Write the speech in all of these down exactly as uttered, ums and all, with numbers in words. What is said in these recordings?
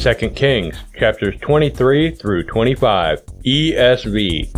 Second Kings, chapters twenty-three through twenty-five, E S V.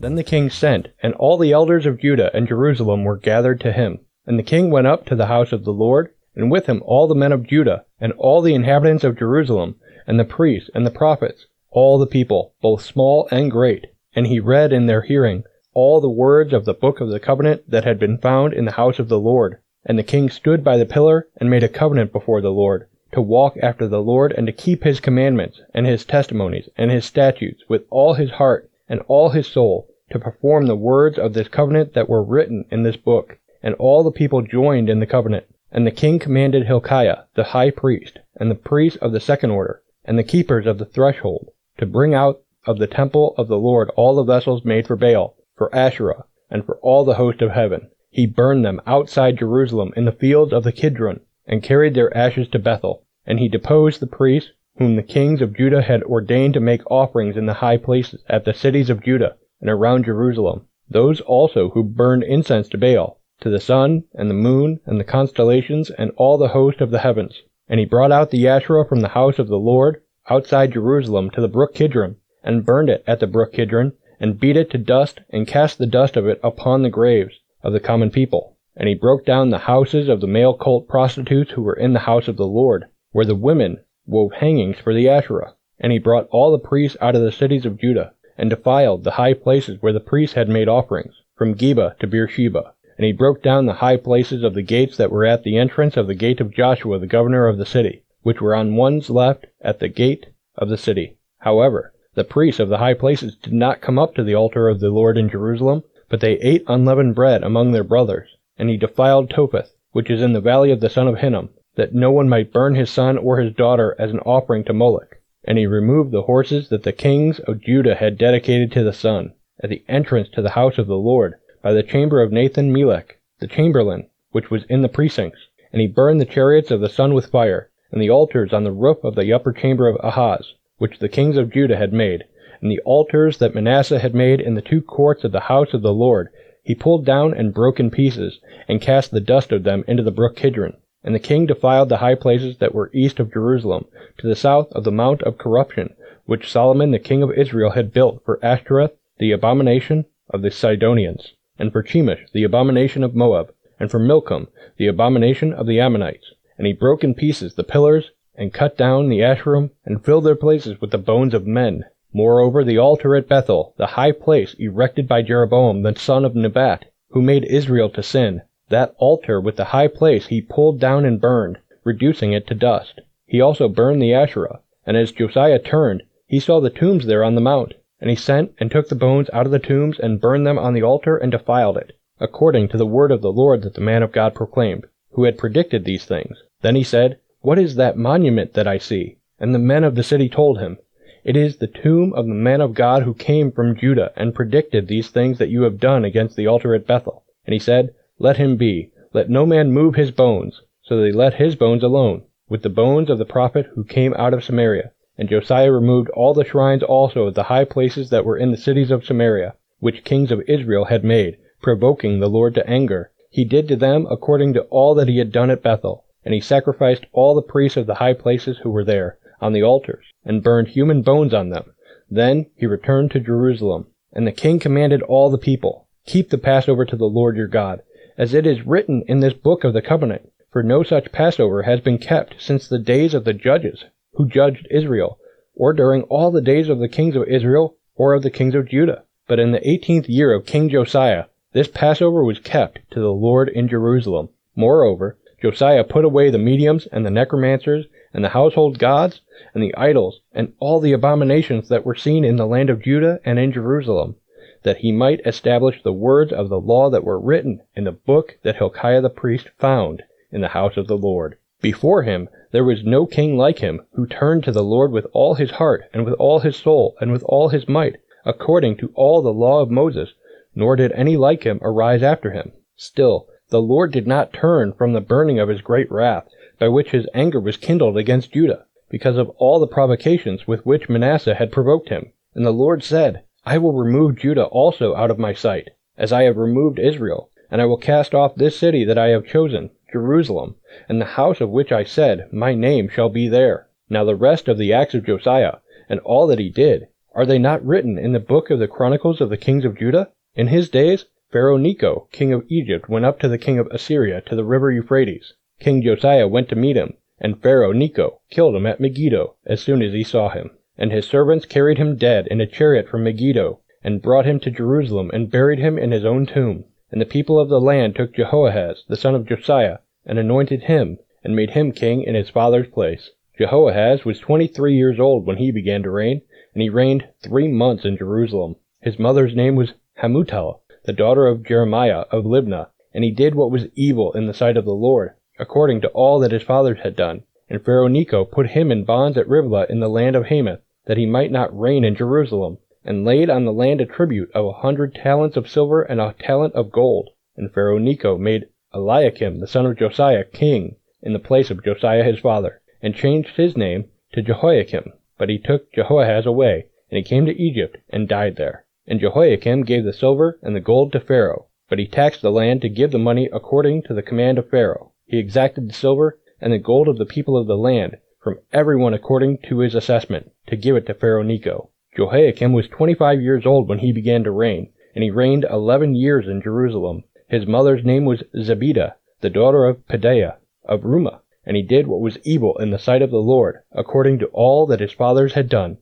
Then the king sent, and all the elders of Judah and Jerusalem were gathered to him. And the king went up to the house of the Lord, and with him all the men of Judah, and all the inhabitants of Jerusalem, and the priests and the prophets, all the people, both small and great. And he read in their hearing all the words of the book of the covenant that had been found in the house of the Lord. And the king stood by the pillar, and made a covenant before the Lord, to walk after the Lord, and to keep his commandments, and his testimonies, and his statutes, with all his heart, and all his soul, to perform the words of this covenant that were written in this book. And all the people joined in the covenant. And the king commanded Hilkiah, the high priest, and the priests of the second order, and the keepers of the threshold, to bring out of the temple of the Lord all the vessels made for Baal, for Asherah, and for all the host of heaven. He burned them outside Jerusalem in the fields of the Kidron, and carried their ashes to Bethel. And he deposed the priests, whom the kings of Judah had ordained to make offerings in the high places at the cities of Judah, and around Jerusalem, those also who burned incense to Baal, to the sun, and the moon, and the constellations, and all the host of the heavens. And he brought out the Asherah from the house of the Lord, outside Jerusalem, to the brook Kidron, and burned it at the brook Kidron, and beat it to dust, and cast the dust of it upon the graves of the common people. And he broke down the houses of the male cult prostitutes who were in the house of the Lord, where the women wove hangings for the Asherah. And he brought all the priests out of the cities of Judah, and defiled the high places where the priests had made offerings, from Geba to Beersheba. And he broke down the high places of the gates that were at the entrance of the gate of Joshua the governor of the city, which were on one's left at the gate of the city. However, the priests of the high places did not come up to the altar of the Lord in Jerusalem, but they ate unleavened bread among their brothers. And he defiled Topheth, which is in the valley of the son of Hinnom, that no one might burn his son or his daughter as an offering to Moloch. And he removed the horses that the kings of Judah had dedicated to the sun, at the entrance to the house of the Lord, by the chamber of Nathan-Melech, the chamberlain, which was in the precincts. And he burned the chariots of the sun with fire, and the altars on the roof of the upper chamber of Ahaz, which the kings of Judah had made, and the altars that Manasseh had made in the two courts of the house of the Lord, he pulled down and broke in pieces, and cast the dust of them into the brook Kidron. And the king defiled the high places that were east of Jerusalem, to the south of the mount of corruption, which Solomon the king of Israel had built for Ashtoreth, the abomination of the Sidonians, and for Chemosh, the abomination of Moab, and for Milcom, the abomination of the Ammonites. And he broke in pieces the pillars, and cut down the Asherim, and filled their places with the bones of men. Moreover, the altar at Bethel, the high place erected by Jeroboam the son of Nebat, who made Israel to sin, that altar with the high place he pulled down and burned, reducing it to dust. He also burned the Asherah, and as Josiah turned, he saw the tombs there on the mount. And he sent and took the bones out of the tombs, and burned them on the altar, and defiled it, according to the word of the Lord that the man of God proclaimed, who had predicted these things. Then he said, "What is that monument that I see?" And the men of the city told him, "It is the tomb of the man of God who came from Judah, and predicted these things that you have done against the altar at Bethel." And he said, "Let him be, let no man move his bones." So they let his bones alone, with the bones of the prophet who came out of Samaria. And Josiah removed all the shrines also of the high places that were in the cities of Samaria, which kings of Israel had made, provoking the Lord to anger. He did to them according to all that he had done at Bethel. And he sacrificed all the priests of the high places who were there, on the altars, and burned human bones on them. Then he returned to Jerusalem. And the king commanded all the people, "Keep the Passover to the Lord your God, as it is written in this book of the covenant, for no such Passover has been kept since the days of the judges who judged Israel, or during all the days of the kings of Israel, or of the kings of Judah. But in the eighteenth year of King Josiah, this Passover was kept to the Lord in Jerusalem." Moreover, Josiah put away the mediums, and the necromancers, and the household gods, and the idols, and all the abominations that were seen in the land of Judah and in Jerusalem, that he might establish the words of the law that were written in the book that Hilkiah the priest found in the house of the Lord. Before him there was no king like him, who turned to the Lord with all his heart, and with all his soul, and with all his might, according to all the law of Moses, nor did any like him arise after him. Still, the Lord did not turn from the burning of his great wrath, by which his anger was kindled against Judah, because of all the provocations with which Manasseh had provoked him. And the Lord said, "I will remove Judah also out of my sight, as I have removed Israel, and I will cast off this city that I have chosen, Jerusalem, and the house of which I said, My name shall be there. Now the rest of the acts of Josiah, and all that he did, are they not written in the book of the Chronicles of the kings of Judah? In his days Pharaoh Necho, king of Egypt, went up to the king of Assyria to the river Euphrates. King Josiah went to meet him, and Pharaoh Necho killed him at Megiddo as soon as he saw him. And his servants carried him dead in a chariot from Megiddo, and brought him to Jerusalem, and buried him in his own tomb. And the people of the land took Jehoahaz, the son of Josiah, and anointed him, and made him king in his father's place. Jehoahaz was twenty-three years old when he began to reign, and he reigned three months in Jerusalem. His mother's name was Hamutal, the daughter of Jeremiah of Libnah, and he did what was evil in the sight of the Lord, according to all that his fathers had done. And Pharaoh Necho put him in bonds at Riblah in the land of Hamath, that he might not reign in Jerusalem, and laid on the land a tribute of a hundred talents of silver and a talent of gold. And Pharaoh Necho made Eliakim the son of Josiah king in the place of Josiah his father, and changed his name to Jehoiakim. But he took Jehoahaz away, and he came to Egypt and died there. And Jehoiakim gave the silver and the gold to Pharaoh, but he taxed the land to give the money according to the command of Pharaoh. He exacted the silver and the gold of the people of the land from everyone according to his assessment, to give it to Pharaoh Necho. Jehoiakim was twenty-five years old when he began to reign, and he reigned eleven years in Jerusalem. His mother's name was Zedekiah, the daughter of Pedaiah of Rumah, and he did what was evil in the sight of the Lord, according to all that his fathers had done.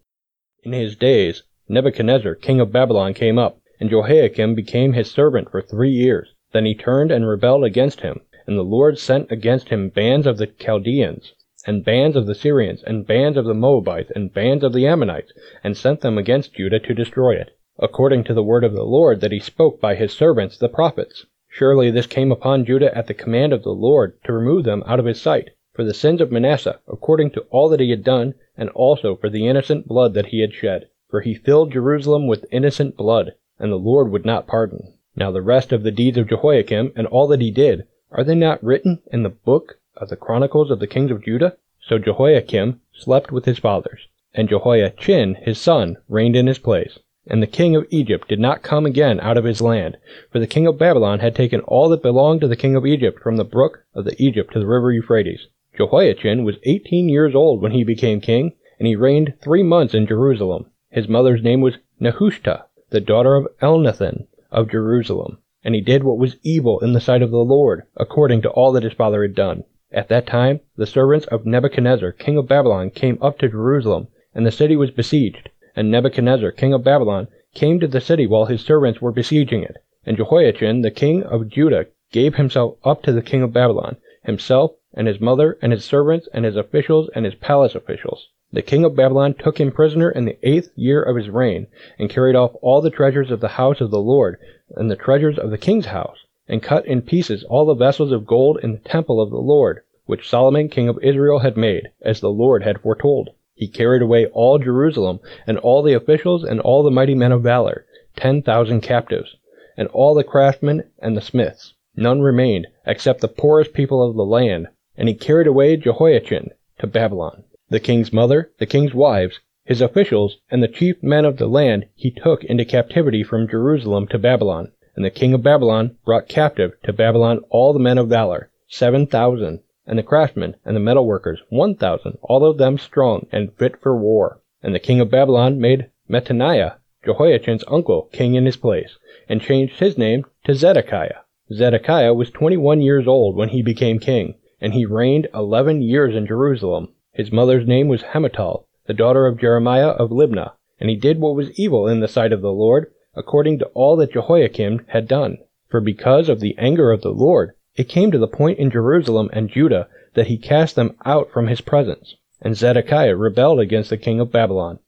In his days Nebuchadnezzar, king of Babylon, came up, and Jehoiakim became his servant for three years. Then he turned and rebelled against him, and the Lord sent against him bands of the Chaldeans, and bands of the Syrians, and bands of the Moabites, and bands of the Ammonites, and sent them against Judah to destroy it, according to the word of the Lord that he spoke by his servants the prophets. Surely this came upon Judah at the command of the Lord, to remove them out of his sight, for the sins of Manasseh, according to all that he had done, and also for the innocent blood that he had shed. For he filled Jerusalem with innocent blood, and the Lord would not pardon. Now the rest of the deeds of Jehoiakim, and all that he did, are they not written in the book of the Chronicles of the kings of Judah? So Jehoiakim slept with his fathers, and Jehoiachin his son reigned in his place. And the king of Egypt did not come again out of his land, for the king of Babylon had taken all that belonged to the king of Egypt from the brook of the Egypt to the river Euphrates. Jehoiachin was eighteen years old when he became king, and he reigned three months in Jerusalem. His mother's name was Nehushta, the daughter of Elnathan of Jerusalem, and he did what was evil in the sight of the Lord, according to all that his father had done. At that time the servants of Nebuchadnezzar, king of Babylon, came up to Jerusalem, and the city was besieged. And Nebuchadnezzar, king of Babylon, came to the city while his servants were besieging it. And Jehoiachin, the king of Judah, gave himself up to the king of Babylon, himself and his mother and his servants and his officials and his palace officials. The king of Babylon took him prisoner in the eighth year of his reign, and carried off all the treasures of the house of the Lord, and the treasures of the king's house, and cut in pieces all the vessels of gold in the temple of the Lord, which Solomon king of Israel had made, as the Lord had foretold. He carried away all Jerusalem, and all the officials, and all the mighty men of valor, ten thousand captives, and all the craftsmen and the smiths. None remained, except the poorest people of the land, and he carried away Jehoiachin to Babylon. The king's mother, the king's wives, his officials, and the chief men of the land he took into captivity from Jerusalem to Babylon. And the king of Babylon brought captive to Babylon all the men of valor, seven thousand, and the craftsmen and the metal workers, one thousand, all of them strong and fit for war. And the king of Babylon made Mattaniah, Jehoiachin's uncle, king in his place, and changed his name to Zedekiah. Zedekiah was twenty-one years old when he became king, and he reigned eleven years in Jerusalem. His mother's name was Hamutal, the daughter of Jeremiah of Libnah, and he did what was evil in the sight of the Lord, according to all that Jehoiakim had done. For because of the anger of the Lord, it came to the point in Jerusalem and Judah that he cast them out from his presence. And Zedekiah rebelled against the king of Babylon.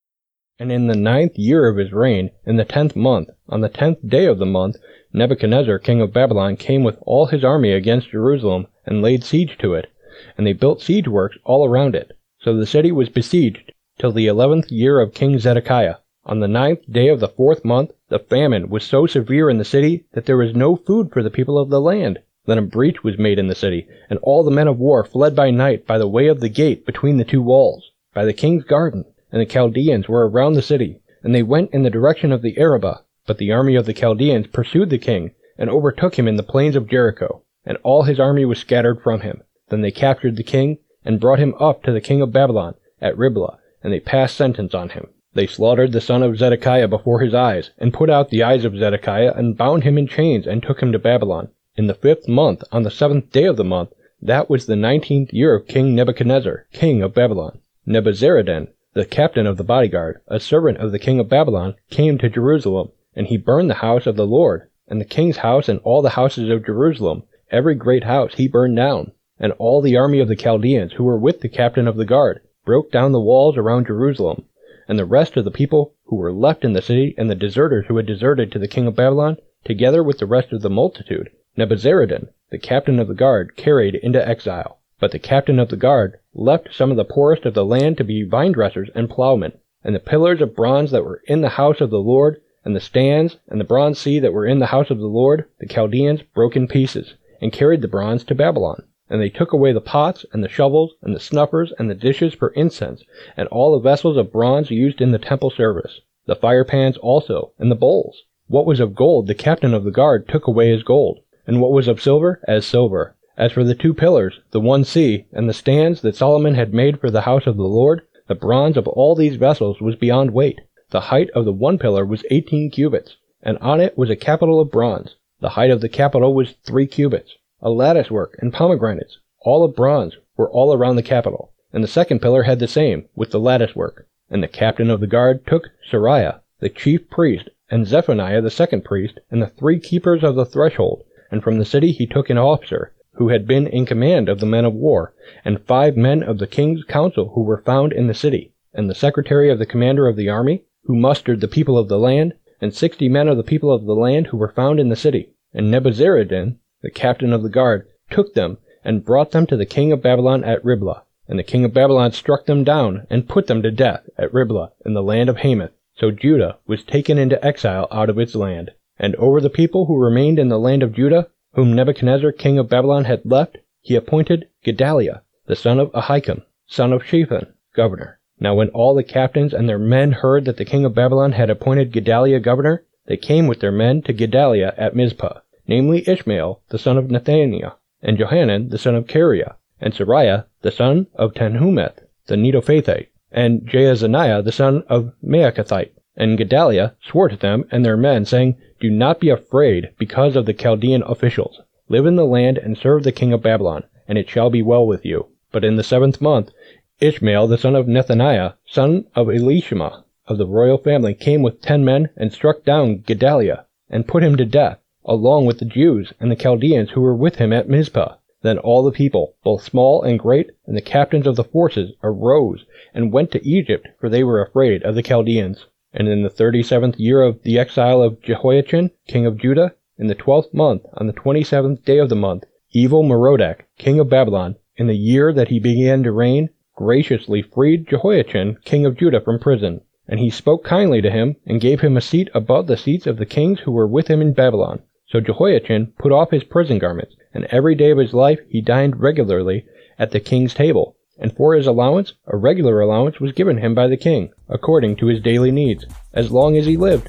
And in the ninth year of his reign, in the tenth month, on the tenth day of the month, Nebuchadnezzar, king of Babylon, came with all his army against Jerusalem, and laid siege to it, and they built siege works all around it. So the city was besieged till the eleventh year of King Zedekiah. On the ninth day of the fourth month, the famine was so severe in the city that there was no food for the people of the land. Then a breach was made in the city, and all the men of war fled by night by the way of the gate between the two walls, by the king's garden, and the Chaldeans were around the city, and they went in the direction of the Arabah. But the army of the Chaldeans pursued the king, and overtook him in the plains of Jericho. and all his army was scattered from him. Then they captured the king, and brought him up to the king of Babylon, at Riblah, and they passed sentence on him. They slaughtered the son of Zedekiah before his eyes, and put out the eyes of Zedekiah, and bound him in chains, and took him to Babylon. In the fifth month, on the seventh day of the month, that was the nineteenth year of King Nebuchadnezzar, king of Babylon. Nebuzaradan, the captain of the bodyguard, a servant of the king of Babylon, came to Jerusalem, and he burned the house of the Lord, and the king's house and all the houses of Jerusalem, every great house he burned down. And all the army of the Chaldeans, who were with the captain of the guard, broke down the walls around Jerusalem. And the rest of the people who were left in the city, and the deserters who had deserted to the king of Babylon, together with the rest of the multitude, Nebuzaradan, the captain of the guard, carried into exile. But the captain of the guard left some of the poorest of the land to be vinedressers and plowmen. And the pillars of bronze that were in the house of the Lord, and the stands, and the bronze sea that were in the house of the Lord, the Chaldeans broke in pieces, and carried the bronze to Babylon. And they took away the pots, and the shovels, and the snuffers, and the dishes for incense, and all the vessels of bronze used in the temple service, the firepans also, and the bowls. What was of gold the captain of the guard took away as gold, and what was of silver as silver. As for the two pillars, the one sea, and the stands that Solomon had made for the house of the Lord, the bronze of all these vessels was beyond weight. The height of the one pillar was eighteen cubits, and on it was a capital of bronze. The height of the capital was three cubits. A lattice work and pomegranates, all of bronze, were all around the capital, and the second pillar had the same, with the lattice work. And the captain of the guard took Seraiah, the chief priest, and Zephaniah the second priest, and the three keepers of the threshold, and from the city he took an officer, who had been in command of the men of war, and five men of the king's council who were found in the city, and the secretary of the commander of the army, who mustered the people of the land, and sixty men of the people of the land who were found in the city. And Nebuzaradan, the captain of the guard, took them, and brought them to the king of Babylon at Riblah. And the king of Babylon struck them down, and put them to death at Riblah, in the land of Hamath. So Judah was taken into exile out of its land. And over the people who remained in the land of Judah, whom Nebuchadnezzar king of Babylon had left, he appointed Gedaliah, the son of Ahikam, son of Shaphan, governor. Now when all the captains and their men heard that the king of Babylon had appointed Gedaliah governor, they came with their men to Gedaliah at Mizpah, namely Ishmael, the son of Nethaniah, and Johanan, the son of Kareah, and Seraiah, the son of Tanhumeth, the Netophathite, and Jaazaniah, the son of Maacathite. And Gedaliah swore to them and their men, saying, "Do not be afraid because of the Chaldean officials. Live in the land and serve the king of Babylon, and it shall be well with you." But in the seventh month, Ishmael, the son of Nethaniah, son of Elishama, of the royal family, came with ten men, and struck down Gedaliah, and put him to death, along with the Jews and the Chaldeans who were with him at Mizpah. Then all the people, both small and great, and the captains of the forces, arose and went to Egypt, for they were afraid of the Chaldeans. And in the thirty-seventh year of the exile of Jehoiachin, king of Judah, in the twelfth month, on the twenty-seventh day of the month, evil Merodach, king of Babylon, in the year that he began to reign, graciously freed Jehoiachin, king of Judah, from prison. And he spoke kindly to him, and gave him a seat above the seats of the kings who were with him in Babylon. So Jehoiachin put off his prison garments, and every day of his life he dined regularly at the king's table, and for his allowance, a regular allowance was given him by the king, according to his daily needs, as long as he lived.